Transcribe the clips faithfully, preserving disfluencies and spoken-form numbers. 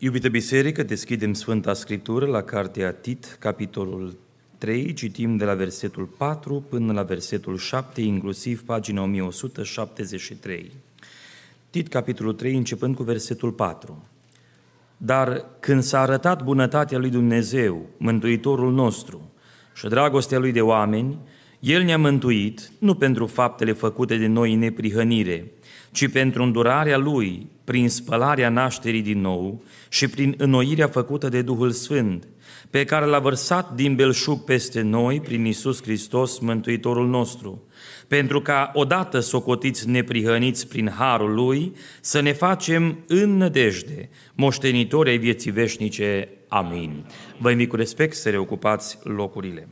Iubită Biserică, deschidem Sfânta Scriptură la Cartea Tit, capitolul trei, citim de la versetul patru până la versetul șapte, inclusiv pagina o mie o sută șaptezeci și trei. Tit, capitolul trei, începând cu versetul patru. Dar când s-a arătat bunătatea lui Dumnezeu, Mântuitorul nostru, și dragostea lui de oameni, El ne-a mântuit nu pentru faptele făcute de noi în neprihănire, ci pentru îndurarea Lui, prin spălarea nașterii din nou și prin înnoirea făcută de Duhul Sfânt, pe care l-a vărsat din belșug peste noi prin Iisus Hristos, Mântuitorul nostru, pentru ca odată socotiți neprihăniți prin harul Lui, să ne facem în nădejde moștenitori ai vieții veșnice. Amin. Vă invit cu respect să reocupați locurile.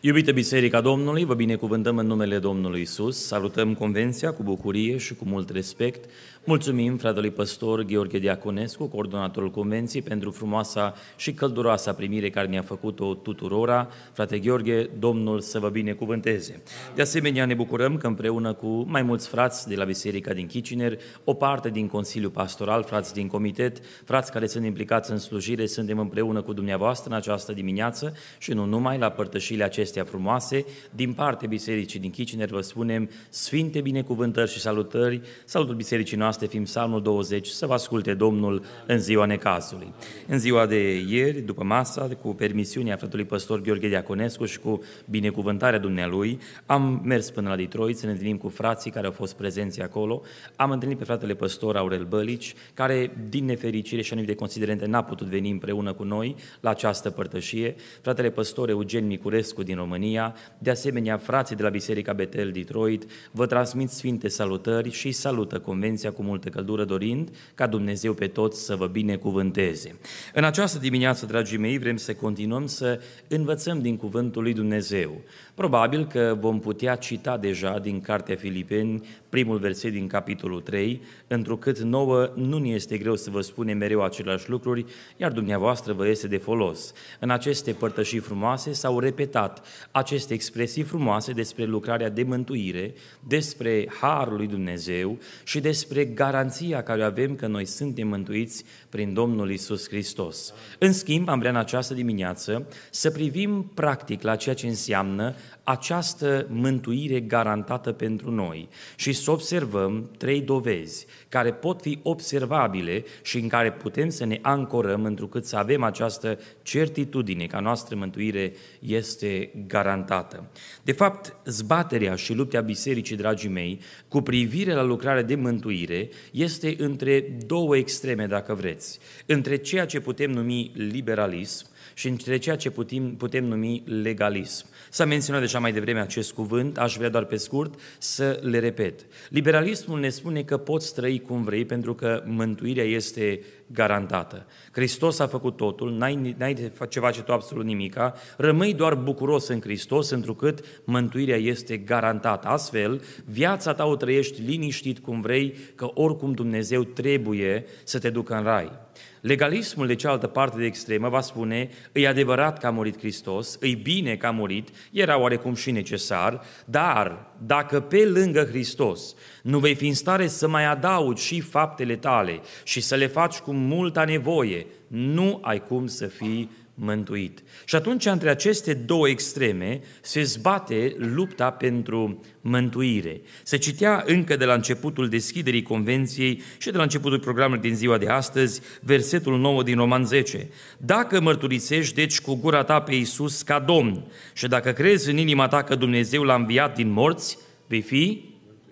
Iubită Biserica Domnului, vă binecuvântăm în numele Domnului Iisus, salutăm convenția cu bucurie și cu mult respect. Mulțumim fratelui păstor Gheorghe Diaconescu, coordonatorul convenției, pentru frumoasa și călduroasa primire care ne-a făcut-o tuturora. Frate Gheorghe, Domnul să vă binecuvânteze. De asemenea, ne bucurăm că împreună cu mai mulți frați de la Biserica din Chicinăr, o parte din Consiliul Pastoral, frați din comitet, frați care sunt implicați în slujire, suntem împreună cu dumneavoastră în această dimineață și nu numai la părtășiile acestea frumoase. Din partea Bisericii din Chicinăr vă spunem sfinte binecuvântări și salutări. Salutul Bisericii noastre. Astăzi, fiind Psalmul douăzeci, să vă asculte Domnul în ziua necazului. În ziua de ieri, după masa, cu permisiunea fratelui păstor Gheorghe Diaconescu și cu binecuvântarea dumnealui, am mers până la Detroit să ne întâlnim cu frații care au fost prezenți acolo. Am întâlnit pe fratele păstor Aurel Bălici, care, din nefericire și anumite considerente, n-a putut veni împreună cu noi la această părtășie. Fratele păstor Eugen Micurescu din România, de asemenea, frații de la Biserica Betel Detroit, vă transmit sfinte salutări și salută convenția cu multă căldură, dorind ca Dumnezeu pe toți să vă binecuvânteze. În această dimineață, dragii mei, vrem să continuăm să învățăm din cuvântul lui Dumnezeu. Probabil că vom putea cita deja din Cartea Filipeni, primul verset din capitolul trei, întrucât nouă nu ne este greu să vă spunem mereu aceleași lucruri, iar dumneavoastră vă este de folos. În aceste părtășii frumoase s-au repetat aceste expresii frumoase despre lucrarea de mântuire, despre harul lui Dumnezeu și despre garanția care o avem că noi suntem mântuiți prin Domnul Iisus Hristos. În schimb, am vrea în această dimineață să privim practic la ceea ce înseamnă această mântuire garantată pentru noi și să observăm trei dovezi care pot fi observabile și în care putem să ne ancorăm, întrucât să avem această certitudine că a noastră mântuire este garantată. De fapt, zbaterea și lupta bisericii, dragii mei, cu privire la lucrarea de mântuire este între două extreme, dacă vreți, între ceea ce putem numi liberalism și între ceea ce putem, putem numi legalism. S-a menționat deja mai devreme acest cuvânt, aș vrea doar pe scurt să le repet. Liberalismul ne spune că poți trăi cum vrei pentru că mântuirea este garantată. Hristos a făcut totul, n-ai, n-ai ce face tu absolut nimica, rămâi doar bucuros în Hristos, întrucât mântuirea este garantată. Astfel, viața ta o trăiești liniștit cum vrei, că oricum Dumnezeu trebuie să te ducă în rai. Legalismul de cealaltă parte de extremă va spune, e adevărat că a murit Hristos, e bine că a murit, era oarecum și necesar, dar dacă pe lângă Hristos nu vei fi în stare să mai adaugi și faptele tale și să le faci cu multă nevoie, nu ai cum să fii mântuit. Și atunci, între aceste două extreme, se zbate lupta pentru mântuire. Se citea încă de la începutul deschiderii convenției și de la începutul programului din ziua de astăzi, versetul nouă din Roman zece. Dacă mărturisești, deci, cu gura ta pe Iisus ca Domn și dacă crezi în inima ta că Dumnezeu l-a înviat din morți, vei fi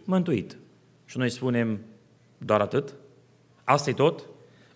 mântuit. Și noi spunem, doar atât? Asta e tot?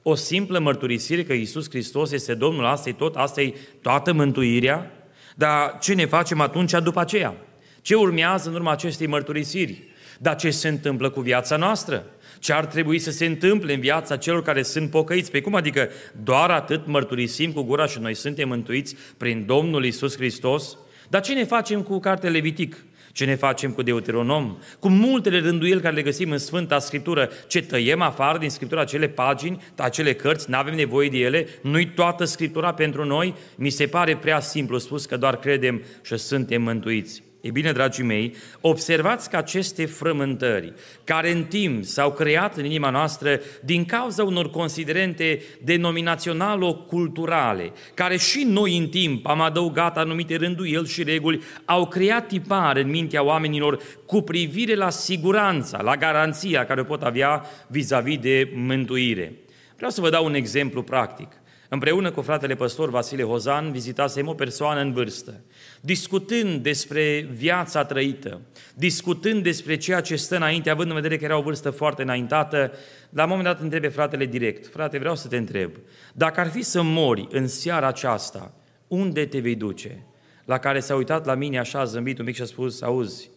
O simplă mărturisire că Iisus Hristos este Domnul, asta e tot, asta e toată mântuirea, dar ce ne facem atunci după aceea? Ce urmează în urma acestei mărturisiri? Dar ce se întâmplă cu viața noastră? Ce ar trebui să se întâmple în viața celor care sunt pocăiți? Pe cum adică doar atât mărturisim cu gura și noi suntem mântuiți prin Domnul Iisus Hristos? Dar ce ne facem cu Cartea Levitic? Ce ne facem cu Deuteronom? Cu multele rânduieli care le găsim în Sfânta Scriptură, ce tăiem afară din Scriptura, acele pagini, acele cărți, n-avem nevoie de ele, nu-i toată Scriptura pentru noi, mi se pare prea simplu spus că doar credem și suntem mântuiți. E bine, dragii mei, observați că aceste frământări, care în timp s-au creat în inima noastră din cauza unor considerente denominaționalo-culturale, care și noi în timp am adăugat anumite rânduieli și reguli, au creat tipare în mintea oamenilor cu privire la siguranța, la garanția care o pot avea vis-a-vis de mântuire. Vreau să vă dau un exemplu practic. Împreună cu fratele păstor Vasile Hozan vizitasem o persoană în vârstă. Discutând despre viața trăită, discutând despre ceea ce stă înainte, având în vedere că era o vârstă foarte înaintată, la un moment dat întrebe fratele direct: frate, vreau să te întreb, dacă ar fi să mori în seara aceasta, unde te vei duce? La care s-a uitat la mine așa, a zâmbit un pic și a spus: auzi,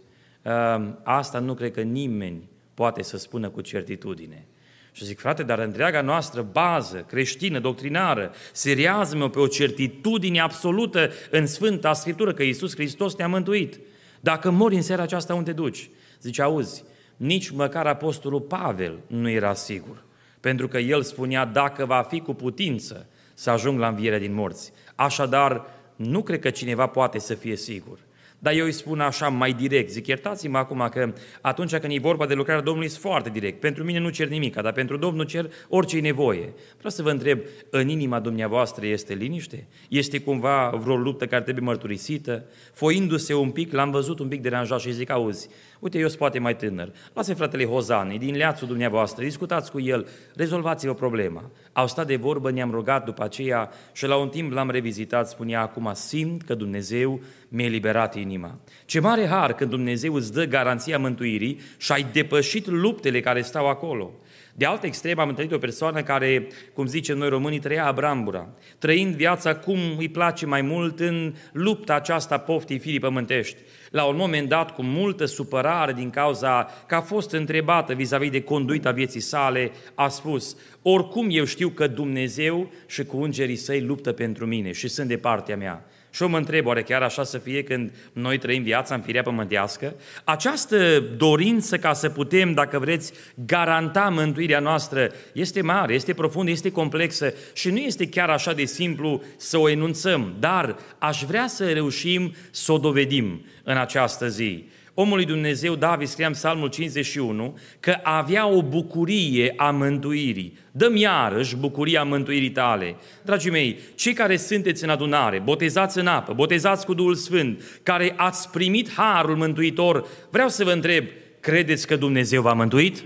asta nu cred că nimeni poate să spună cu certitudine. Și zic: frate, dar întreaga noastră bază creștină, doctrinară, se reazmă pe o certitudine absolută în Sfânta Scriptură că Iisus Hristos te-a mântuit. Dacă mori în seara aceasta, unde te duci? Zice: auzi, nici măcar apostolul Pavel nu era sigur, pentru că el spunea: dacă va fi cu putință să ajung la învierea din morți. Așadar, nu cred că cineva poate să fie sigur. Dar eu îi spun așa mai direct, zic: iertați-mă acum că atunci când e vorba de lucrarea Domnului sunt foarte direct. Pentru mine nu cer nimic, dar pentru Domnul cer orice e nevoie. Vreau să vă întreb, în inima dumneavoastră este liniște? Este cumva vreo luptă care trebuie mărturisită? Foindu-se un pic, l-am văzut un pic deranjat și zic: auzi, uite, eu sunt poate mai tânăr, lasă fratele Hozan, din leațul dumneavoastră, discutați cu el, rezolvați-vă problema. Au stat de vorbă, ne-am rugat după aceea și la un timp l-am revizitat, spunea: acum simt că Dumnezeu mi-a eliberat inima. Ce mare har când Dumnezeu îți dă garanția mântuirii și ai depășit luptele care stau acolo. De altă extremă am întâlnit o persoană care, cum zicem noi românii, trăia abrambura, trăind viața cum îi place mai mult în lupta aceasta poftii firii pământești. La un moment dat, cu multă supărare din cauza că a fost întrebată vis-a-vis de conduita vieții sale, a spus: oricum eu știu că Dumnezeu și cu îngerii săi luptă pentru mine și sunt de partea mea. Și eu mă întreb, oare chiar așa să fie când noi trăim viața în firea pământească? Această dorință ca să putem, dacă vreți, garanta mântuirea noastră este mare, este profundă, este complexă și nu este chiar așa de simplu să o enunțăm, dar aș vrea să reușim să o dovedim în această zi. Omul lui Dumnezeu, David, scria în Psalmul cincizeci și unu că avea o bucurie a mântuirii. Dă-mi iarăși bucuria mântuirii tale. Dragii mei, cei care sunteți în adunare, botezați în apă, botezați cu Duhul Sfânt, care ați primit harul mântuitor, vreau să vă întreb, credeți că Dumnezeu v-a mântuit? Amin.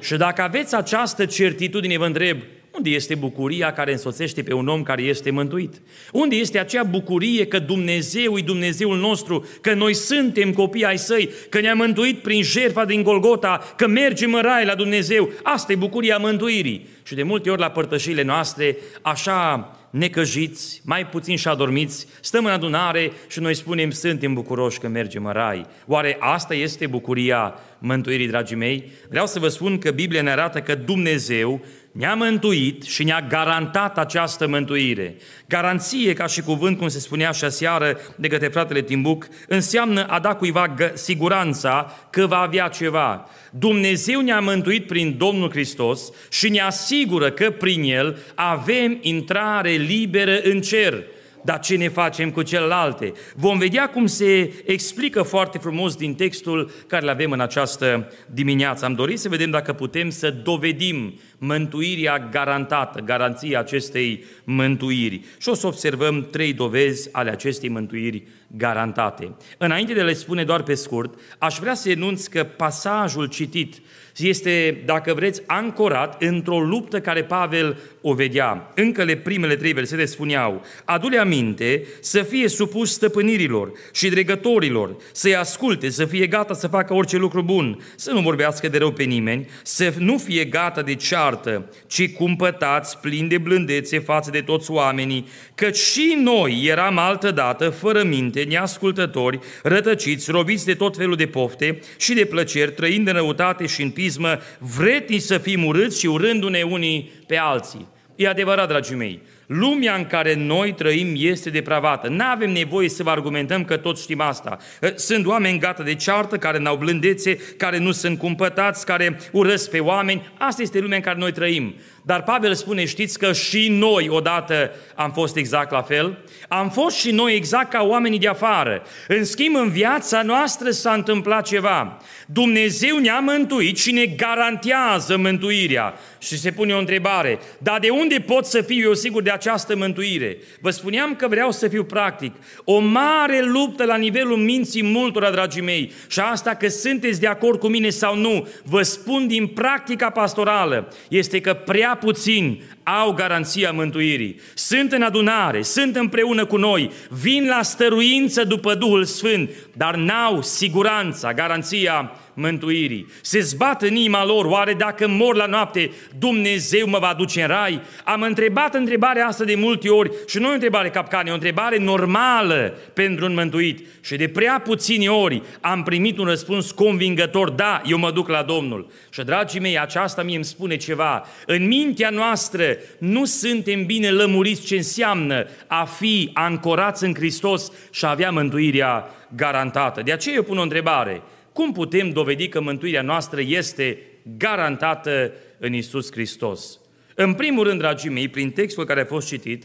Și dacă aveți această certitudine, vă întreb, unde este bucuria care însoțește pe un om care este mântuit? Unde este acea bucurie că Dumnezeu e Dumnezeul nostru, că noi suntem copii ai Săi, că ne-a mântuit prin jertfa din Golgota, că mergem în rai la Dumnezeu? Asta e bucuria mântuirii. Și de multe ori la părtășiile noastre, așa necăjiți, mai puțin și adormiți, stăm în adunare și noi spunem: suntem bucuroși că mergem în rai. Oare asta este bucuria mântuirii, dragii mei? Vreau să vă spun că Biblia ne arată că Dumnezeu ne-a mântuit și ne-a garantat această mântuire. Garanție, ca și cuvânt, cum se spunea și aseară de către fratele Timbuc, înseamnă a da cuiva siguranța că va avea ceva. Dumnezeu ne-a mântuit prin Domnul Hristos și ne asigură că prin El avem intrare liberă în cer. Dar ce ne facem cu celelalte? Vom vedea cum se explică foarte frumos din textul care îl avem în această dimineață. Am dorit să vedem dacă putem să dovedim mântuirea garantată, garanția acestei mântuiri. Și o să observăm trei dovezi ale acestei mântuiri garantate. Înainte de a le spune doar pe scurt, aș vrea să enunț că pasajul citit este, dacă vreți, ancorat într-o luptă care Pavel o vedea. Încă le primele trei versete spuneau: adu-le aminte să fie supus stăpânirilor și dregătorilor, să-i asculte, să fie gata să facă orice lucru bun, să nu vorbească de rău pe nimeni, să nu fie gata de ceartă, ci cumpătați, plini de blândețe față de toți oamenii, căci și noi eram altădată fără minte, neascultători, rătăciți, robiți de tot felul de pofte și de plăceri, trăind în răutate și în pismă, vretnici să fim urâți și urându-ne unii pe alții. E adevărat, dragii mei, Lumea în care noi trăim este depravată. N-avem nevoie să vă argumentăm că toți știm asta. Sunt oameni gata de ceartă, care n-au blândețe, care nu sunt cumpătați, care urăsc pe oameni. Asta este lumea în care noi trăim. Dar Pavel spune, știți că și noi odată am fost exact la fel? Am fost și noi exact ca oamenii de afară. În schimb, în viața noastră s-a întâmplat ceva. Dumnezeu ne-a mântuit și ne garantează mântuirea. Și se pune o întrebare, dar de unde pot să fiu eu sigur de această mântuire? Vă spuneam că vreau să fiu practic. O mare luptă la nivelul minții multora, dragii mei, și asta că sunteți de acord cu mine sau nu, vă spun din practica pastorală, este că prea puțini au garanția mântuirii. Sunt în adunare, sunt împreună cu noi, vin la stăruință după Duhul Sfânt, dar n-au siguranța, garanția mântuirii. Se zbat în inima lor, oare dacă mor la noapte, Dumnezeu mă va duce în rai? Am întrebat întrebarea asta de multe ori și nu e o întrebare capcană, o întrebare normală pentru un mântuit. Și de prea puține ori am primit un răspuns convingător, da, eu mă duc la Domnul. Și dragii mei, aceasta mie îmi spune ceva. În mintea noastră nu suntem bine lămuriți ce înseamnă a fi ancorați în Hristos și a avea mântuirea garantată. De aceea eu pun o întrebare. Cum putem dovedi că mântuirea noastră este garantată în Iisus Hristos? În primul rând, dragii mei, prin textul care a fost citit,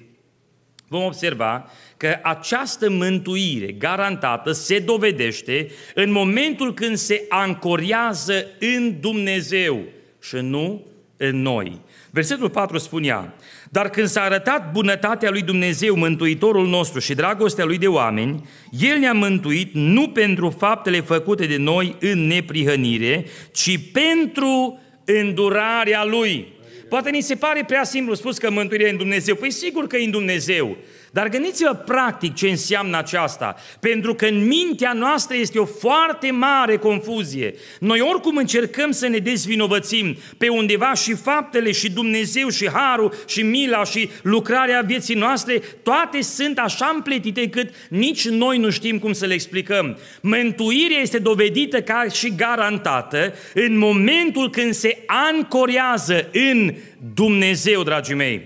vom observa că această mântuire garantată se dovedește în momentul când se ancorează în Dumnezeu și nu în noi. Versetul patru spunea, dar când s-a arătat bunătatea lui Dumnezeu, Mântuitorul nostru și dragostea lui de oameni, El ne-a mântuit nu pentru faptele făcute de noi în neprihănire, ci pentru îndurarea Lui. Poate ni se pare prea simplu spus că mântuirea e în Dumnezeu. Păi sigur că e în Dumnezeu. Dar gândiți-vă practic ce înseamnă aceasta, pentru că în mintea noastră este o foarte mare confuzie. Noi oricum încercăm să ne dezvinovățim pe undeva și faptele și Dumnezeu și harul și mila și lucrarea vieții noastre, toate sunt așa împletite încât nici noi nu știm cum să le explicăm. Mântuirea este dovedită ca și garantată în momentul când se ancorează în Dumnezeu, dragii mei.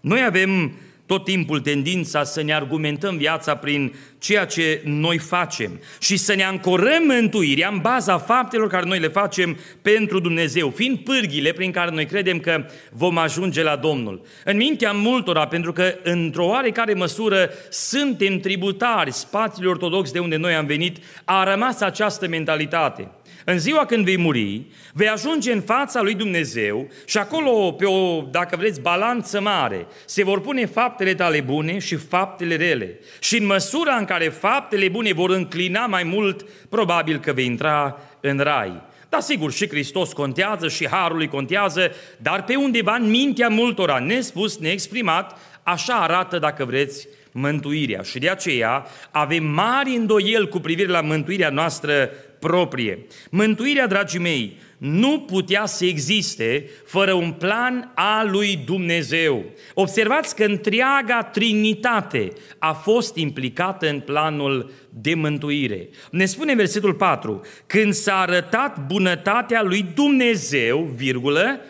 Noi avem tot timpul tendința să ne argumentăm viața prin ceea ce noi facem și să ne ancorăm mântuirea în baza faptelor care noi le facem pentru Dumnezeu, fiind pârghile prin care noi credem că vom ajunge la Domnul. În mintea multora, pentru că într-o oarecare măsură suntem tributari spațiului ortodox de unde noi am venit, a rămas această mentalitate. În ziua când vei muri, vei ajunge în fața lui Dumnezeu și acolo, pe o, dacă vreți, balanță mare, se vor pune faptele tale bune și faptele rele. Și în măsura în care faptele bune vor înclina mai mult, probabil că vei intra în rai. Da, sigur, și Hristos contează, și harul lui contează, dar pe undeva în mintea multora, nespus, neexprimat, așa arată, dacă vreți, mântuirea. Și de aceea avem mari îndoieli cu privire la mântuirea noastră proprie. Mântuirea, dragii mei, nu putea să existe fără un plan al lui Dumnezeu. Observați că întreaga Trinitate a fost implicată în planul de mântuire. Ne spune versetul patru, când s-a arătat bunătatea lui Dumnezeu, virgulă,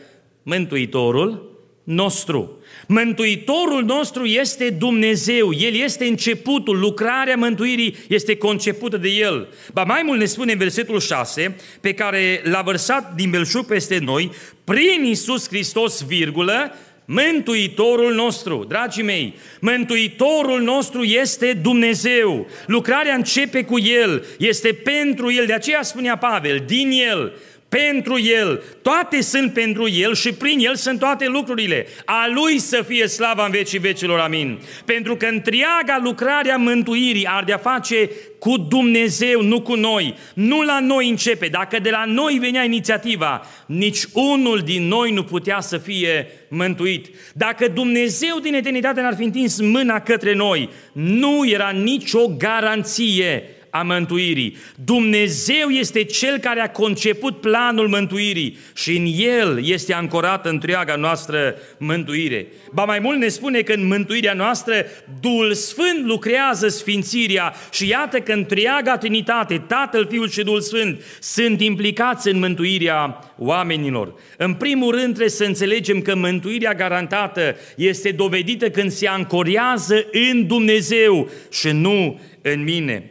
Mântuitorul nostru. Mântuitorul nostru este Dumnezeu, El este începutul, lucrarea mântuirii este concepută de El. Ba mai mult ne spune în versetul șase, pe care l-a vărsat din belșug peste noi, prin Iisus Hristos, virgulă, Mântuitorul nostru. Dragii mei, Mântuitorul nostru este Dumnezeu. Lucrarea începe cu El, este pentru El, de aceea spunea Pavel, din El, pentru El, toate sunt pentru El și prin El sunt toate lucrurile. A Lui să fie slava în vecii vecilor, amin. Pentru că întreaga lucrare a mântuirii ar de-a face cu Dumnezeu, nu cu noi. Nu la noi începe. Dacă de la noi venea inițiativa, nici unul din noi nu putea să fie mântuit. Dacă Dumnezeu din eternitate n-ar fi întins mâna către noi, nu era nicio garanție a mântuirii. Dumnezeu este Cel care a conceput planul mântuirii și în El este ancorată întreaga noastră mântuire. Ba mai mult ne spune că în mântuirea noastră Duhul Sfânt lucrează sfințirea și iată că întreaga Trinitate, Tatăl, Fiul și Duhul Sfânt, sunt implicați în mântuirea oamenilor. În primul rând trebuie să înțelegem că mântuirea garantată este dovedită când se ancorează în Dumnezeu și nu în mine.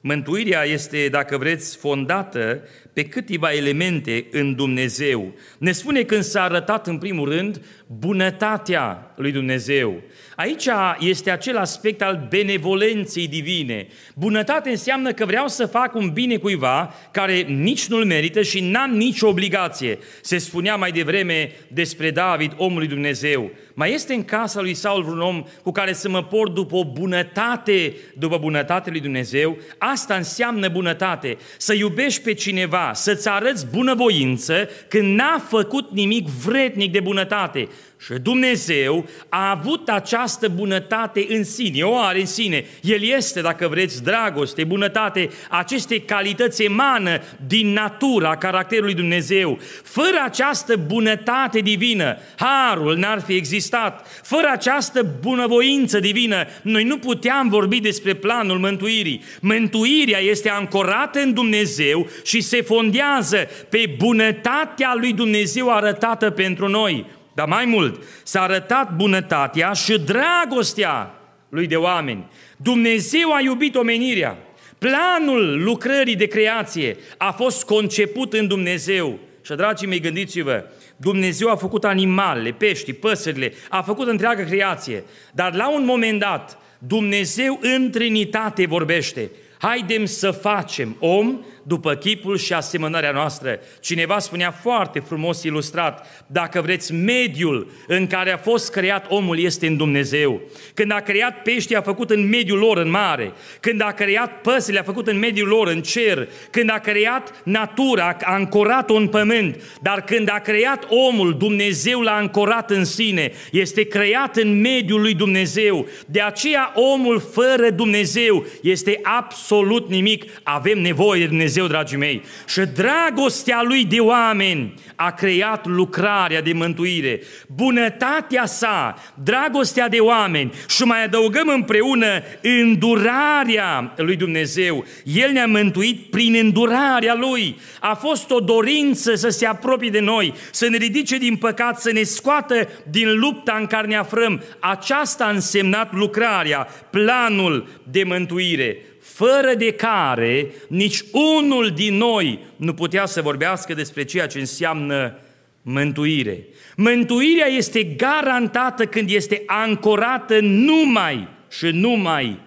Mântuirea este, dacă vreți, fondată pe câteva elemente în Dumnezeu. Ne spune când s-a arătat, în primul rând, bunătatea lui Dumnezeu. Aici este acel aspect al benevolenței divine. Bunătate înseamnă că vreau să fac un bine cuiva care nici nu-l merită și n-am nicio obligație. Se spunea mai devreme despre David, omul lui Dumnezeu. Mai este în casa lui Saul vreun om cu care să mă port după o bunătate, după bunătatea lui Dumnezeu? Asta înseamnă bunătate. Să iubești pe cineva, să-ți arăți bunăvoință când n-a făcut nimic vrednic de bunătate. Și Dumnezeu a avut această bunătate în sine, o are în sine. El este, dacă vreți, dragoste, bunătate, aceste calități emană din natura caracterului Dumnezeu. Fără această bunătate divină, harul n-ar fi existat. Fără această bunăvoință divină, noi nu puteam vorbi despre planul mântuirii. Mântuirea este ancorată în Dumnezeu și se fondează pe bunătatea lui Dumnezeu arătată pentru noi. Dar mai mult, s-a arătat bunătatea și dragostea lui de oameni. Dumnezeu a iubit omenirea. Planul lucrării de creație a fost conceput în Dumnezeu. Și, dragii mei, gândiți-vă, Dumnezeu a făcut animalele, peștii, păsările, a făcut întreaga creație. Dar la un moment dat, Dumnezeu în Trinitate vorbește. Haidem să facem om după chipul și asemănarea noastră. Cineva spunea foarte frumos ilustrat, dacă vreți, mediul în care a fost creat omul este în Dumnezeu. Când a creat peștii, a făcut în mediul lor în mare. Când a creat păsările, a făcut în mediul lor în cer. Când a creat natura, a ancorat-o în pământ. Dar când a creat omul, Dumnezeu l-a ancorat în sine. Este creat în mediul lui Dumnezeu. De aceea omul fără Dumnezeu este absolut nimic. Avem nevoie de Dumnezeu, dragii mei, și dragostea lui de oameni a creat lucrarea de mântuire. Bunătatea sa, dragostea de oameni și mai adăugăm împreună îndurarea lui Dumnezeu. El ne-a mântuit prin îndurarea lui. A fost o dorință să se apropie de noi, să ne ridice din păcat, să ne scoată din lupta în care ne aflăm. Aceasta a însemnat lucrarea, planul de mântuire, fără de care nici unul din noi nu putea să vorbească despre ceea ce înseamnă mântuire. Mântuirea este garantată când este ancorată numai și numai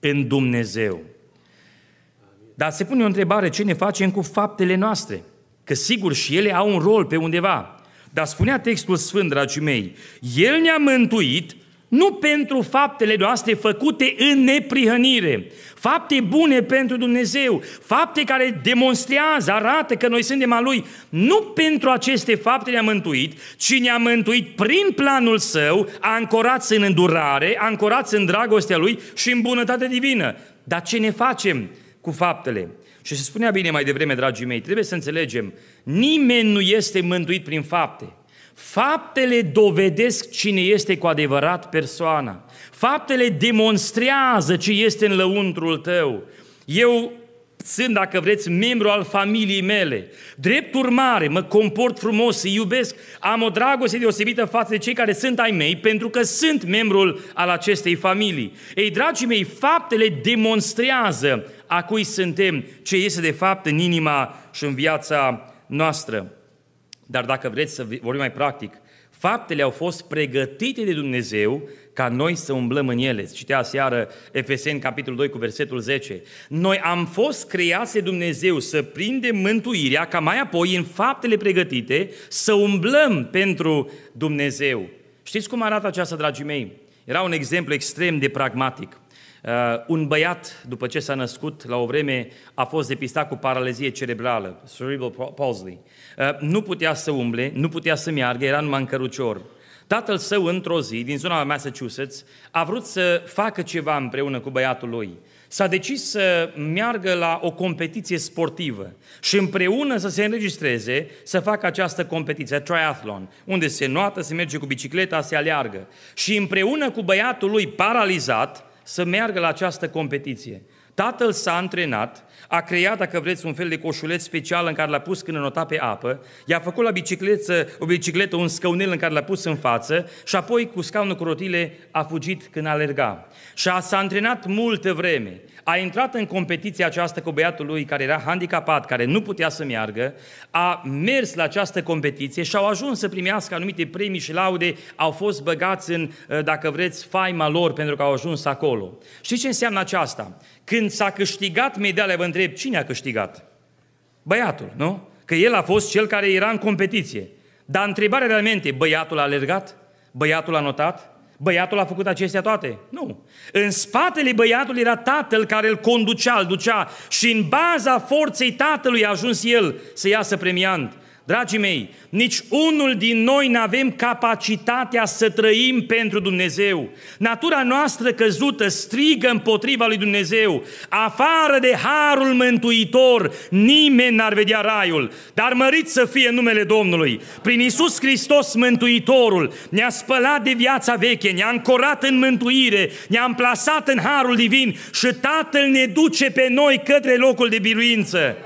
în Dumnezeu. Dar se pune o întrebare, ce ne facem cu faptele noastre? Că sigur și ele au un rol pe undeva. Dar spunea textul sfânt, dragii mei, El ne-a mântuit nu pentru faptele noastre făcute în neprihănire, fapte bune pentru Dumnezeu, fapte care demonstrează, arată că noi suntem al Lui. Nu pentru aceste fapte ne-a mântuit, ci ne-a mântuit prin planul Său, ancorați în îndurare, ancorați în dragostea Lui și în bunătatea divină. Dar ce ne facem cu faptele? Și se spunea bine mai devreme, dragii mei, trebuie să înțelegem, nimeni nu este mântuit prin fapte. Faptele dovedesc cine este cu adevărat persoana. Faptele demonstrează ce este în lăuntrul tău. Eu sunt, dacă vreți, membru al familiei mele. Drept urmare, mă comport frumos, îi iubesc, am o dragoste deosebită față de cei care sunt ai mei, pentru că sunt membrul al acestei familii. Ei, dragii mei, faptele demonstrează a cui suntem, ce este de fapt în inima și în viața noastră. Dar dacă vreți să vorbim mai practic, faptele au fost pregătite de Dumnezeu ca noi să umblăm în ele. Citea seară Efeseni, capitolul doi, cu versetul zece. Noi am fost creați de Dumnezeu să prindem mântuirea, ca mai apoi, în faptele pregătite, să umblăm pentru Dumnezeu. Știți cum arată aceasta, dragii mei? Era un exemplu extrem de pragmatic. Uh, un băiat, după ce s-a născut, la o vreme a fost depistat cu paralizie cerebrală, cerebral palsy. Uh, nu putea să umble, nu putea să meargă, era numai în cărucior. Tatăl său, într-o zi, din zona Massachusetts, a vrut să facă ceva împreună cu băiatul lui. s-a decis să meargă la o competiție sportivă și împreună să se înregistreze, să facă această competiție, triathlon, unde se înoată, se merge cu bicicleta, se aleargă. Și împreună cu băiatul lui paralizat să meargă la această competiție. Tatăl s-a antrenat, a creat, dacă vreți, un fel de coșuleț special în care l-a pus când înota pe apă, i-a făcut la bicicletă, o bicicletă un scaunel în care l-a pus în față și apoi cu scaunul cu rotile a fugit când alerga. Și a, s-a antrenat multă vreme. A intrat în competiția aceasta cu băiatul lui care era handicapat, care nu putea să meargă, a mers la această competiție și au ajuns să primească anumite premii și laude, au fost băgați în, dacă vreți, faima lor pentru că au ajuns acolo. Știți ce înseamnă aceasta? Când s-a câștigat medalia, vă întreb, cine a câștigat? Băiatul, nu? Că el a fost cel care era în competiție. Dar întrebarea realmente, băiatul a alergat? Băiatul a notat? Băiatul a făcut acestea toate? Nu. În spatele băiatului era tatăl care îl conducea, îl ducea și în baza forței tatălui a ajuns el să iasă premiant. Dragii mei, nici unul din noi n-avem capacitatea să trăim pentru Dumnezeu. Natura noastră căzută strigă împotriva lui Dumnezeu. Afară de harul mântuitor, nimeni n-ar vedea raiul. Dar mărit să fie numele Domnului. Prin Iisus Hristos Mântuitorul ne-a spălat de viața veche, ne-a ancorat în mântuire, ne-a amplasat în harul divin și Tatăl ne duce pe noi către locul de biruință.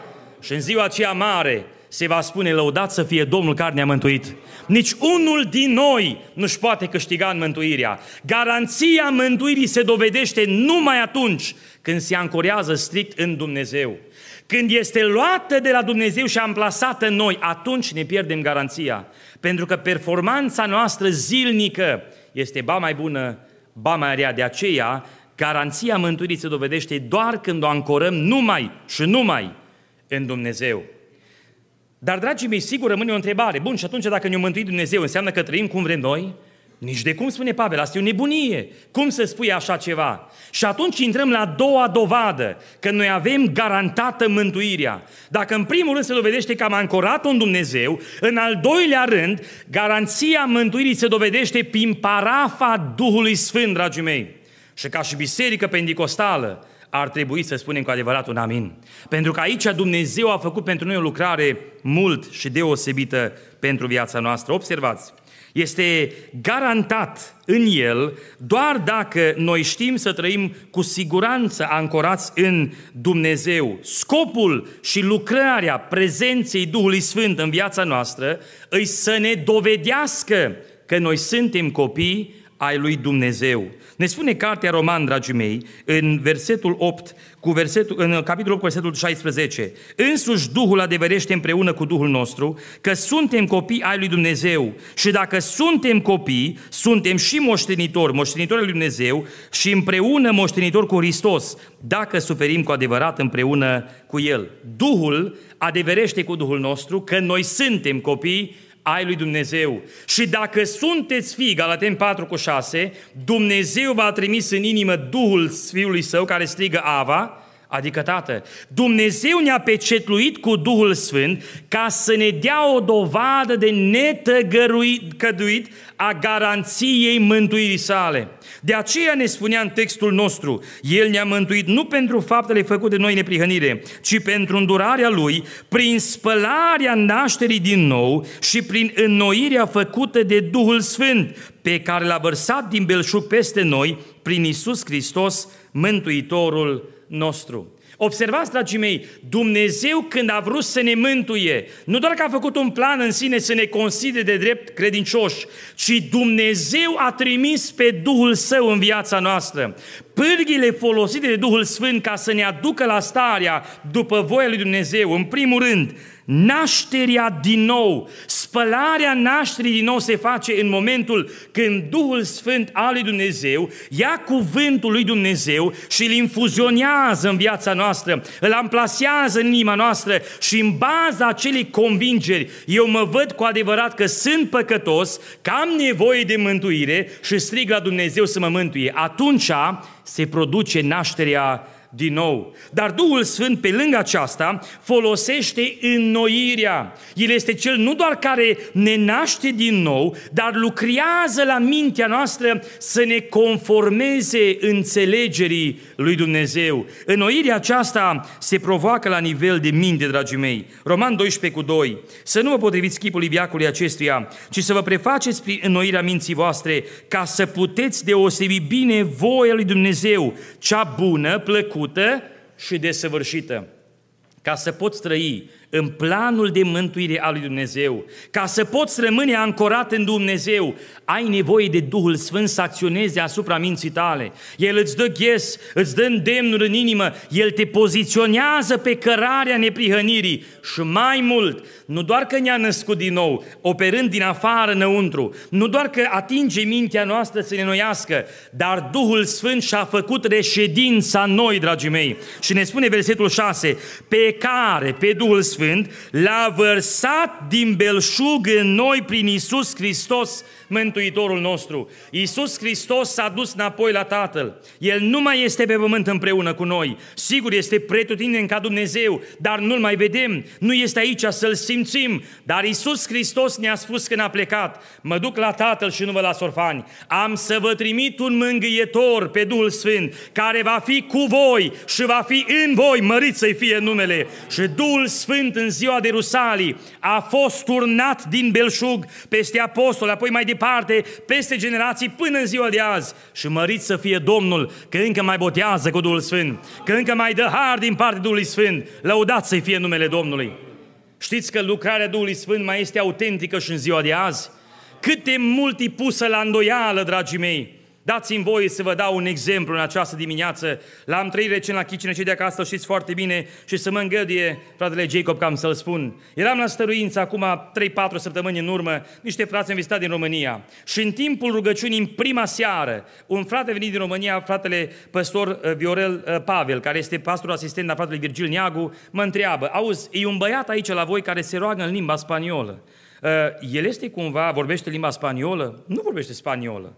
Și în ziua aceea mare se va spune, lăudat să fie Domnul care ne-a mântuit. Nici unul din noi nu-și poate câștiga în mântuirea. Garanția mântuirii se dovedește numai atunci când se ancorează strict în Dumnezeu. Când este luată de la Dumnezeu și amplasată în noi, atunci ne pierdem garanția. Pentru că performanța noastră zilnică este ba mai bună, ba mai rea. De aceea, garanția mântuirii se dovedește doar când o ancorăm numai și numai în Dumnezeu. Dar, dragii mei, sigur rămâne o întrebare. Bun, și atunci dacă ne-a mântuit Dumnezeu, înseamnă că trăim cum vrem noi? Nici de cum, spune Pavel, asta e o nebunie. Cum să spui așa ceva? Și atunci intrăm la a doua dovadă, că noi avem garantată mântuirea. Dacă în primul rând se dovedește că am ancorat-o în Dumnezeu, în al doilea rând, garanția mântuirii se dovedește prin parafa Duhului Sfânt, dragii mei. Și ca și biserică pentecostală, ar trebui să spunem cu adevărat un amin. Pentru că aici Dumnezeu a făcut pentru noi o lucrare mult și deosebită pentru viața noastră. Observați, este garantat în El doar dacă noi știm să trăim cu siguranță ancorați în Dumnezeu. Scopul și lucrarea prezenței Duhului Sfânt în viața noastră îi să ne dovedească că noi suntem copii ai lui Dumnezeu. Ne spune cartea Roman, dragii mei, în versetul opt, cu versetul, în capitolul opt, cu versetul șaisprezece. Însuși Duhul adeverește împreună cu Duhul nostru că suntem copii ai lui Dumnezeu și dacă suntem copii, suntem și moștenitori, moștenitori al lui Dumnezeu și împreună moștenitori cu Hristos, dacă suferim cu adevărat împreună cu El. Duhul adeverește cu Duhul nostru că noi suntem copii ai lui Dumnezeu. Și dacă sunteți fii, Galateni patru cu șase, Dumnezeu v-a trimis în inimă Duhul Fiului Său care strigă Ava, adică Tată. Dumnezeu ne-a pecetluit cu Duhul Sfânt ca să ne dea o dovadă de netăgăduit a garanției mântuirii sale. De aceea ne spunea în textul nostru, El ne-a mântuit nu pentru faptele făcute de noi neprihănire, ci pentru îndurarea Lui, prin spălarea nașterii din nou și prin înnoirea făcută de Duhul Sfânt, pe care l-a vărsat din belșug peste noi, prin Iisus Hristos, Mântuitorul nostru. Observați, dragii mei, Dumnezeu când a vrut să ne mântuie, nu doar că a făcut un plan în sine să ne considere de drept credincioși, ci Dumnezeu a trimis pe Duhul Său în viața noastră. Pârghile folosite de Duhul Sfânt ca să ne aducă la starea după voia lui Dumnezeu, în primul rând, nașterea din nou, spălarea nașterii din nou se face în momentul când Duhul Sfânt al lui Dumnezeu ia cuvântul lui Dumnezeu și îl infuzionează în viața noastră, îl amplasează în inima noastră și în baza acelei convingeri eu mă văd cu adevărat că sunt păcătos, că am nevoie de mântuire și strig la Dumnezeu să mă mântuie. Atunci se produce nașterea din nou. Dar Duhul Sfânt, pe lângă aceasta, folosește înnoirea. El este cel nu doar care ne naște din nou, dar lucrează la mintea noastră să ne conformeze înțelegerii lui Dumnezeu. Înnoirea aceasta se provoacă la nivel de minte, dragii mei. Roman doisprezece cu doi. Să nu vă potriviți chipului veacului acestuia, ci să vă prefaceți prin înnoirea minții voastre, ca să puteți deosebi bine voia lui Dumnezeu, cea bună, plăcută și desăvârșită. Ca să poți trăi în planul de mântuire al lui Dumnezeu, ca să poți rămâne ancorat în Dumnezeu, ai nevoie de Duhul Sfânt să acționeze asupra minții tale. El îți dă ghes, îți dă îndemnuri în inimă, El te poziționează pe cărarea neprihănirii și mai mult, nu doar că ne-a născut din nou, operând din afară înăuntru, nu doar că atinge mintea noastră să ne noiască, dar Duhul Sfânt și-a făcut reședința în noi, dragii mei. Și ne spune versetul șase, pe care, pe Duhul Sfânt, L-a vărsat din belșug în noi prin Iisus Hristos, Mântuitorul nostru. Iisus Hristos s-a dus înapoi la Tatăl. El nu mai este pe pământ împreună cu noi. Sigur, este pretutindeni ca Dumnezeu, dar nu-L mai vedem. Nu este aici să-L simțim. Dar Iisus Hristos ne-a spus când a plecat, mă duc la Tatăl și nu vă las orfani. Am să vă trimit un mângâietor pe Duhul Sfânt, care va fi cu voi și va fi în voi, mărit să-i fie numele. Și Duhul Sfânt în ziua de Rusalii a fost turnat din belșug peste apostoli, apoi mai departe parte, peste generații, până în ziua de azi. Și mărit să fie Domnul, că încă mai botează cu Duhul Sfânt, că încă mai dă har din partea Duhului Sfânt. Lăudați să-i fie numele Domnului. Știți că lucrarea Duhului Sfânt mai este autentică și în ziua de azi? Cât de mult e pusă la îndoială, dragii mei. Dați-mi voie să vă dau un exemplu în această dimineață. L-am trăit recent la Chișinău, cei de acasă știți foarte bine și să mă îngăduie fratele Jacob cam să-l spun. Eram la stăruință acum trei patru săptămâni în urmă, niște frați am vizitat din România și în timpul rugăciunii în prima seară, un frate venit din România, fratele păstor Viorel Pavel, care este pastor asistent la fratele Virgil Neagu, mă întreabă, auzi, e un băiat aici la voi care se roagă în limba spaniolă. El este cumva, vorbește limba spaniolă? Nu vorbește spaniolă.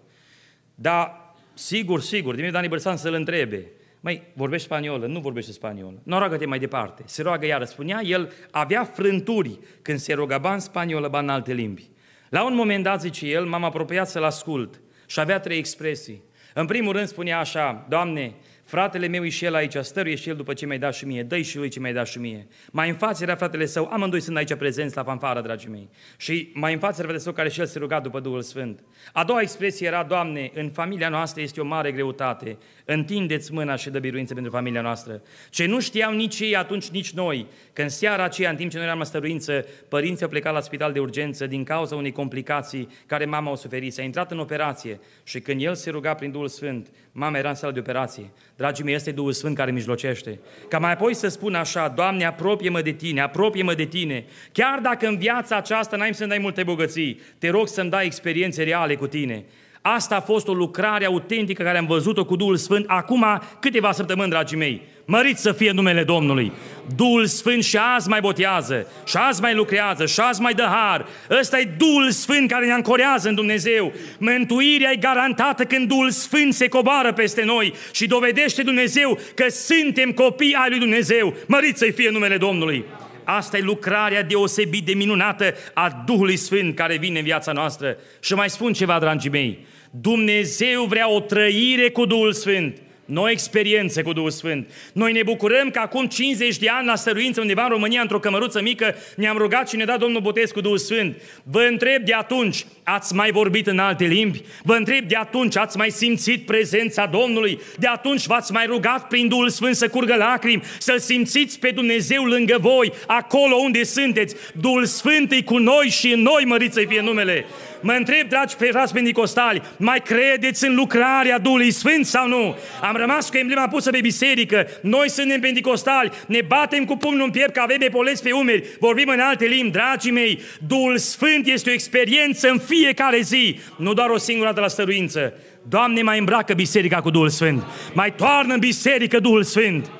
Dar, sigur, sigur, din Dani Bărsan să-l întrebe. Măi, vorbești spaniolă? Nu vorbește spaniolă. Nu, roagă-te mai departe. Se roagă iară. Spunea, el avea frânturi când se roga ban spaniolă, ban alte limbi. La un moment dat, zice el, m-am apropiat să-l ascult și avea trei expresii. În primul rând spunea așa, Doamne, fratele meu e și el aici, stăruie și el după ce mi-ai dat și mie, dă-i și lui ce mi-ai dat și mie. Mai în față era fratele său, amândoi sunt aici prezenți la fanfară, dragii mei. Și mai în față era fratele său care și el se ruga după Duhul Sfânt. A doua expresie era, Doamne, în familia noastră este o mare greutate, întindeți mâna și dă biruință pentru familia noastră. Ce nu știau nici ei atunci, nici noi, că în seara aceea, în timp ce noi eram la stăruință, părinții au plecat la spital de urgență din cauza unei complicații care mama o suferit, s-a intrat în operație și când el se ruga prin Duhul Sfânt, mama era în sală de operație. Dragii mei, este Duhul Sfânt care mijlocește. Ca mai apoi să spun așa, Doamne, apropie-mă de Tine, apropie-mă de Tine. Chiar dacă în viața aceasta n-ai să-mi dai multe bogății, te rog să-mi dai experiențe reale cu Tine. Asta a fost o lucrare autentică care am văzut-o cu Duhul Sfânt acum câteva săptămâni, dragii mei. Mărit să fie numele Domnului. Duhul Sfânt și azi mai botează, și azi mai lucrează, și azi mai dă har. Ăsta e Duhul Sfânt care ne ancorează în Dumnezeu. Mântuirea e garantată când Duhul Sfânt se coboară peste noi și dovedește Dumnezeu că suntem copii ai lui Dumnezeu. Mărit să-i fie numele Domnului. Asta e lucrarea deosebit de minunată a Duhului Sfânt care vine în viața noastră. Și mai spun ceva, dragii mei. Dumnezeu vrea o trăire cu Duhul Sfânt, nu o experiență cu Duhul Sfânt. Noi ne bucurăm că acum cincizeci de ani la stăruință undeva în România, într-o cămăruță mică, ne-am rugat și ne-a dat Domnul botez cu Duhul Sfânt. Vă întreb de atunci, ați mai vorbit în alte limbi? Vă întreb de atunci, ați mai simțit prezența Domnului? De atunci v-ați mai rugat prin Duhul Sfânt să curgă lacrimi, să-L simțiți pe Dumnezeu lângă voi, acolo unde sunteți? Duhul Sfânt e cu noi și în noi, mărit să-i fie numele. Mă întreb, dragi frați pentecostali, mai credeți în lucrarea Duhului Sfânt sau nu? Am rămas cu emblema pusă pe biserică, noi suntem pentecostali, ne batem cu pumnul în piept că avem epoleți pe umeri, vorbim în alte limbi, dragii mei, Duhul Sfânt este o experiență în fiecare zi, nu doar o singură dată la stăruință. Doamne, mai îmbracă biserica cu Duhul Sfânt, mai toarnă în biserică Duhul Sfânt.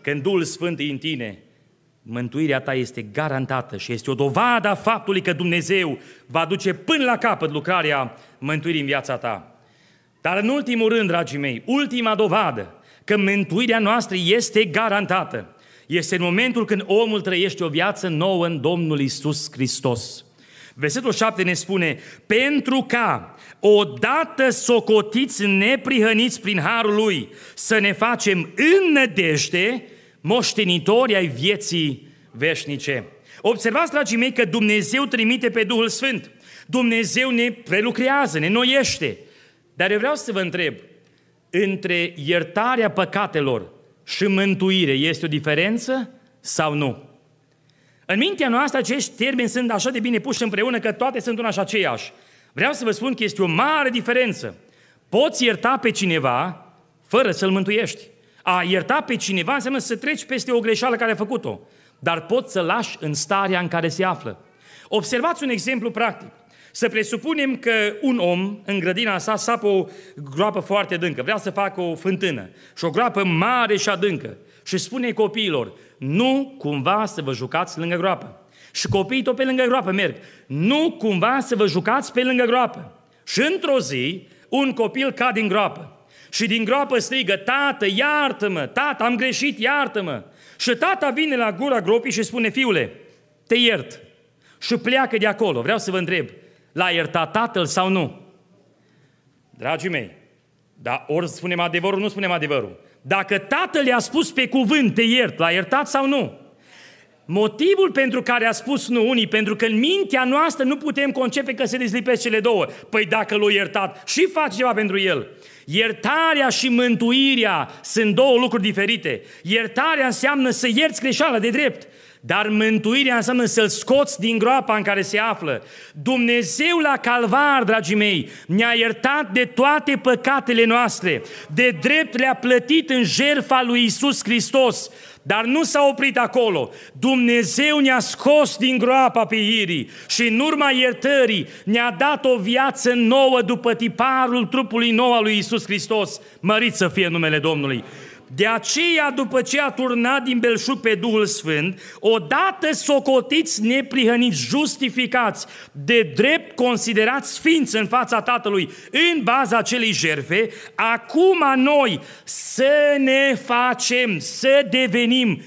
Când Duhul Sfânt e în tine, mântuirea ta este garantată și este o dovadă a faptului că Dumnezeu va duce până la capăt lucrarea mântuirii în viața ta. Dar în ultimul rând, dragii mei, ultima dovadă că mântuirea noastră este garantată. Este în momentul când omul trăiește o viață nouă în Domnul Iisus Hristos. Versetul șapte ne spune: pentru ca odată socotiți neprihăniți prin harul lui, să ne facem în nădejde moștenitori ai vieții veșnice. Observați, dragii mei, că Dumnezeu trimite pe Duhul Sfânt. Dumnezeu ne prelucrează, ne noiește. Dar eu vreau să vă întreb, între iertarea păcatelor și mântuire este o diferență sau nu? În mintea noastră acești termeni sunt așa de bine puși împreună că toate sunt una și aceeași. Vreau să vă spun că este o mare diferență. Poți ierta pe cineva fără să-l mântuiești. A ierta pe cineva înseamnă să treci peste o greșeală care a făcut-o, dar poți să-l lași în starea în care se află. Observați un exemplu practic. Să presupunem că un om în grădina sa sapă o groapă foarte adâncă, vrea să facă o fântână și o groapă mare și adâncă și spune copiilor: nu cumva să vă jucați lângă groapă. Și copiii tot pe lângă groapă merg. Nu cumva să vă jucați pe lângă groapă. Și într-o zi, un copil cade din groapă. Și din groapă strigă: tată, iartă-mă, tată, am greșit, iartă-mă. Și tata vine la gura gropii și spune: fiule, te iert. Și pleacă de acolo. Vreau să vă întreb, l-a iertat tatăl sau nu? Dragii mei, dar ori spunem adevărul, nu spunem adevărul. Dacă tatăl i-a spus pe cuvânt: te iert, l-a iertat sau nu? Motivul pentru care a spus nu unii, pentru că în mintea noastră nu putem concepe că se dezlipesc cele două. Păi dacă l-a iertat, și faci ceva pentru el. Iertarea și mântuirea sunt două lucruri diferite. Iertarea înseamnă să ierți greșeala de drept, dar mântuirea înseamnă să-l scoți din groapa în care se află. Dumnezeu la calvar, dragii mei, ne-a iertat de toate păcatele noastre. De drept le-a plătit în jertfa lui Iisus Hristos. Dar nu s-a oprit acolo. Dumnezeu ne-a scos din groapa pieirii și în urma iertării ne-a dat o viață nouă după tiparul trupului nou al lui Iisus Hristos. Mărit să fie numele Domnului! De aceea, după ce a turnat din belșug pe Duhul Sfânt, odată socotiți neprihăniți, justificați, de drept considerați sfinți în fața Tatălui, în baza acelei jertfe, acum noi să ne facem, să devenim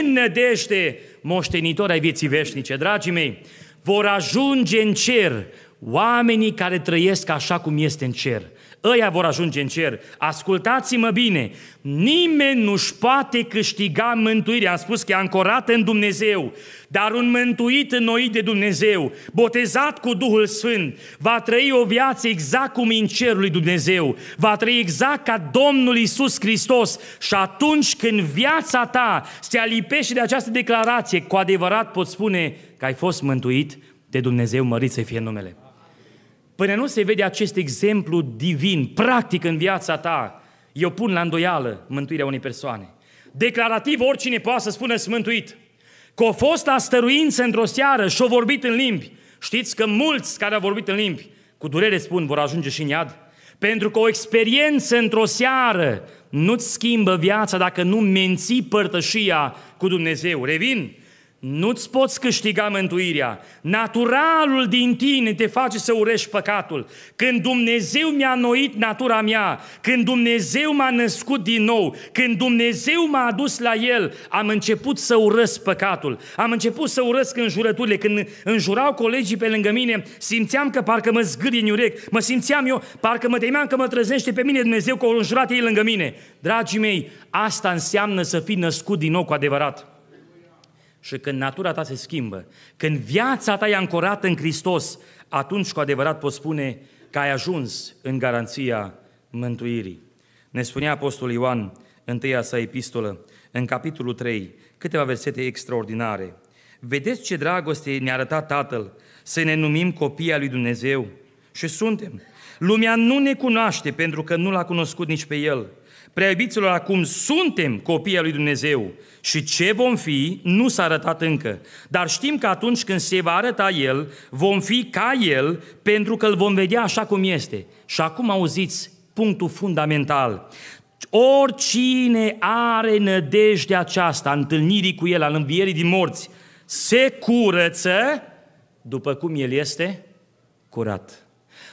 în nădejde moștenitori ai vieții veșnice. Dragii mei, vor ajunge în cer oamenii care trăiesc așa cum este în cer. Ăia vor ajunge în cer. Ascultați-mă bine, nimeni nu-și poate câștiga mântuirea. Am spus că e ancorată în Dumnezeu, dar un mântuit înnoit de Dumnezeu, botezat cu Duhul Sfânt, va trăi o viață exact cum e în cerul lui Dumnezeu, va trăi exact ca Domnul Iisus Hristos și atunci când viața ta se alipește de această declarație, cu adevărat poți spune că ai fost mântuit de Dumnezeu, mărit să fie numele. Până nu se vede acest exemplu divin, practic în viața ta, eu pun la îndoială mântuirea unei persoane. Declarativ, oricine poate să spună sunt mântuit. Că a fost la stăruință într-o seară și a vorbit în limbi. Știți că mulți care au vorbit în limbi, cu durere spun, vor ajunge și în iad. Pentru că o experiență într-o seară nu-ți schimbă viața dacă nu menții părtășia cu Dumnezeu. Revin. Nu-ți poți câștiga mântuirea. Naturalul din tine te face să urești păcatul. Când Dumnezeu mi-a înnoit natura mea, când Dumnezeu m-a născut din nou, când Dumnezeu m-a adus la El, am început să urăsc păcatul. Am început să urăsc înjurăturile. Când înjurau colegii pe lângă mine, simțeam că parcă mă zgârie în urec. Mă simțeam eu, parcă mă temeam că mă trăznește pe mine Dumnezeu că au înjurat ei lângă mine. Dragii mei, asta înseamnă să fii născut din nou cu adevărat. Și când natura ta se schimbă, când viața ta e ancorată în Hristos, atunci cu adevărat poți spune că ai ajuns în garanția mântuirii. Ne spunea Apostolul Ioan, întâia sa epistolă, în capitolul trei, câteva versete extraordinare. Vedeți ce dragoste ne-a arătat Tatăl, să ne numim copii ai lui Dumnezeu. Și suntem. Lumea nu ne cunoaște pentru că nu l-a cunoscut nici pe El. Prea iubiților, acum suntem copii ai lui Dumnezeu și ce vom fi nu s-a arătat încă, dar știm că atunci când se va arăta El, vom fi ca El pentru că îl vom vedea așa cum este. Și acum auziți punctul fundamental. Oricine are nădejdea aceasta a întâlnirii cu El, al învierii din morți, se curăță după cum El este curat.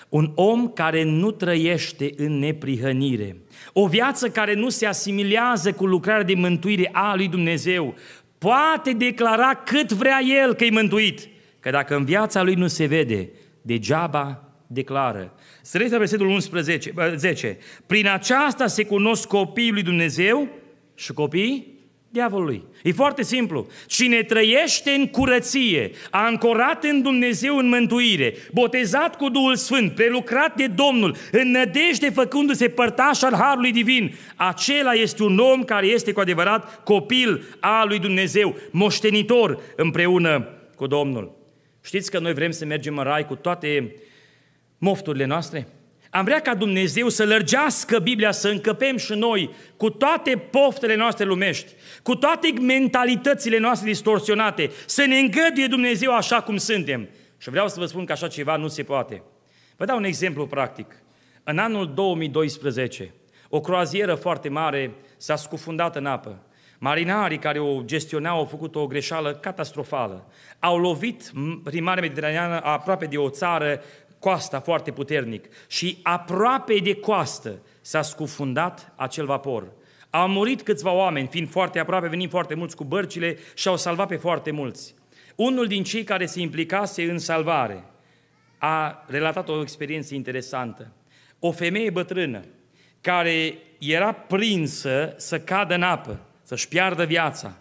Un om care nu trăiește în neprihănire, o viață care nu se asimilează cu lucrarea de mântuire a lui Dumnezeu, poate declara cât vrea el că e mântuit, că dacă în viața lui nu se vede, degeaba declară. Să reți la versetul unsprezece, zece. Prin aceasta se cunosc copiii lui Dumnezeu și copiii diavolului. E foarte simplu. Cine trăiește în curăție, ancorat în Dumnezeu în mântuire, botezat cu Duhul Sfânt, prelucrat de Domnul, în nădejde făcându-se părtaș al Harului Divin, acela este un om care este cu adevărat copil al lui Dumnezeu, moștenitor împreună cu Domnul. Știți că noi vrem să mergem în rai cu toate mofturile noastre? Am vrea ca Dumnezeu să lărgească Biblia, să încăpem și noi cu toate poftele noastre lumești, cu toate mentalitățile noastre distorsionate, să ne îngăduie Dumnezeu așa cum suntem. Și vreau să vă spun că așa ceva nu se poate. Vă dau un exemplu practic. În anul două mii doisprezece, o croazieră foarte mare s-a scufundat în apă. Marinarii care o gestionau au făcut o greșeală catastrofală. Au lovit prin Marea Mediteraneană aproape de o țară, coasta foarte puternic, și aproape de coastă s-a scufundat acel vapor. Au murit câțiva oameni, fiind foarte aproape, venind foarte mulți cu bărcile și au salvat pe foarte mulți. Unul din cei care se implicase în salvare a relatat o experiență interesantă. O femeie bătrână care era prinsă să cadă în apă, să-și piardă viața,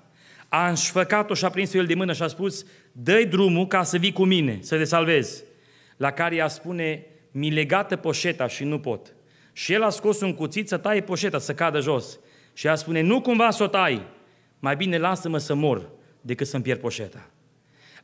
a înșfăcat-o și a prins-o el de mână și a spus: dă-i drumul ca să vii cu mine, să te salvezi. La care ea spune: mi legată poșeta și nu pot. Și el a scos un cuțit să taie poșeta, să cadă jos. Și ea spune: nu cumva să o tai, mai bine lasă-mă să mor decât să-mi pierd poșeta.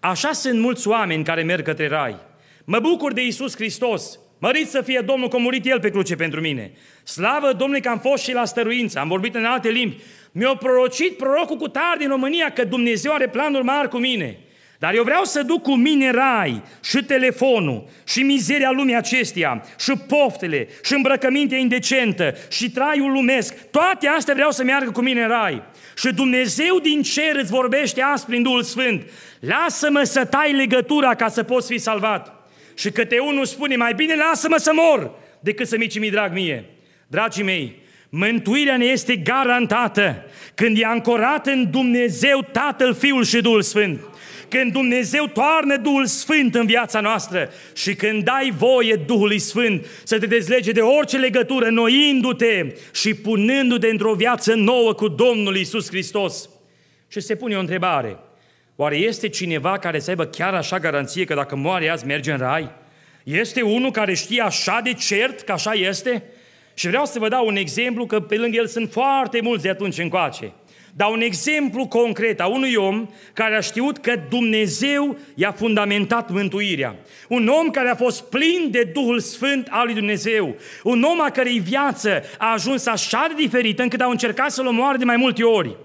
Așa sunt mulți oameni care merg către rai. Mă bucur de Iisus Hristos, mărit să fie Domnul că a murit El pe cruce pentru mine. Slavă Domnului că am fost și la stăruință, am vorbit în alte limbi. Mi-a prorocit prorocul cutare din România că Dumnezeu are planuri mari cu mine. Dar eu vreau să duc cu mine rai și telefonul și mizeria lumii acesteia și poftele și îmbrăcămintea indecentă și traiul lumesc. Toate astea vreau să meargă cu mine în rai. Și Dumnezeu din cer îți vorbește azi prin Duhul Sfânt: lasă-mă să tai legătura ca să poți fi salvat. Și câte unul spune: mai bine lasă-mă să mor decât să mi-i drag mie. Dragii mei, mântuirea ne este garantată când e ancorat în Dumnezeu Tatăl, Fiul și Duhul Sfânt. Când Dumnezeu toarnă Duhul Sfânt în viața noastră și când dai voie Duhului Sfânt să te dezlege de orice legătură, înnoindu-te și punându-te într-o viață nouă cu Domnul Iisus Hristos. Și se pune o întrebare: oare este cineva care să aibă chiar așa garanție că dacă moare azi merge în rai? Este unul care știe așa de cert că așa este? Și vreau să vă dau un exemplu, că pe lângă el sunt foarte mulți de atunci încoace. Dar un exemplu concret a unui om care a știut că Dumnezeu i-a fundamentat mântuirea. Un om care a fost plin de Duhul Sfânt al lui Dumnezeu. Un om a cărei viață a ajuns așa de diferită încât au încercat să-l omoare de mai multe ori.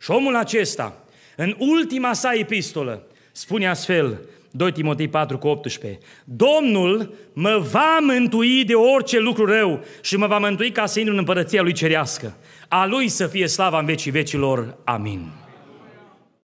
Și omul acesta, în ultima sa epistolă, spune astfel, doi Timotei patru cu optsprezece: Domnul mă va mântui de orice lucru rău și mă va mântui ca să intru în împărăția lui cerească. A Lui să fie slava în vecii vecilor. Amin.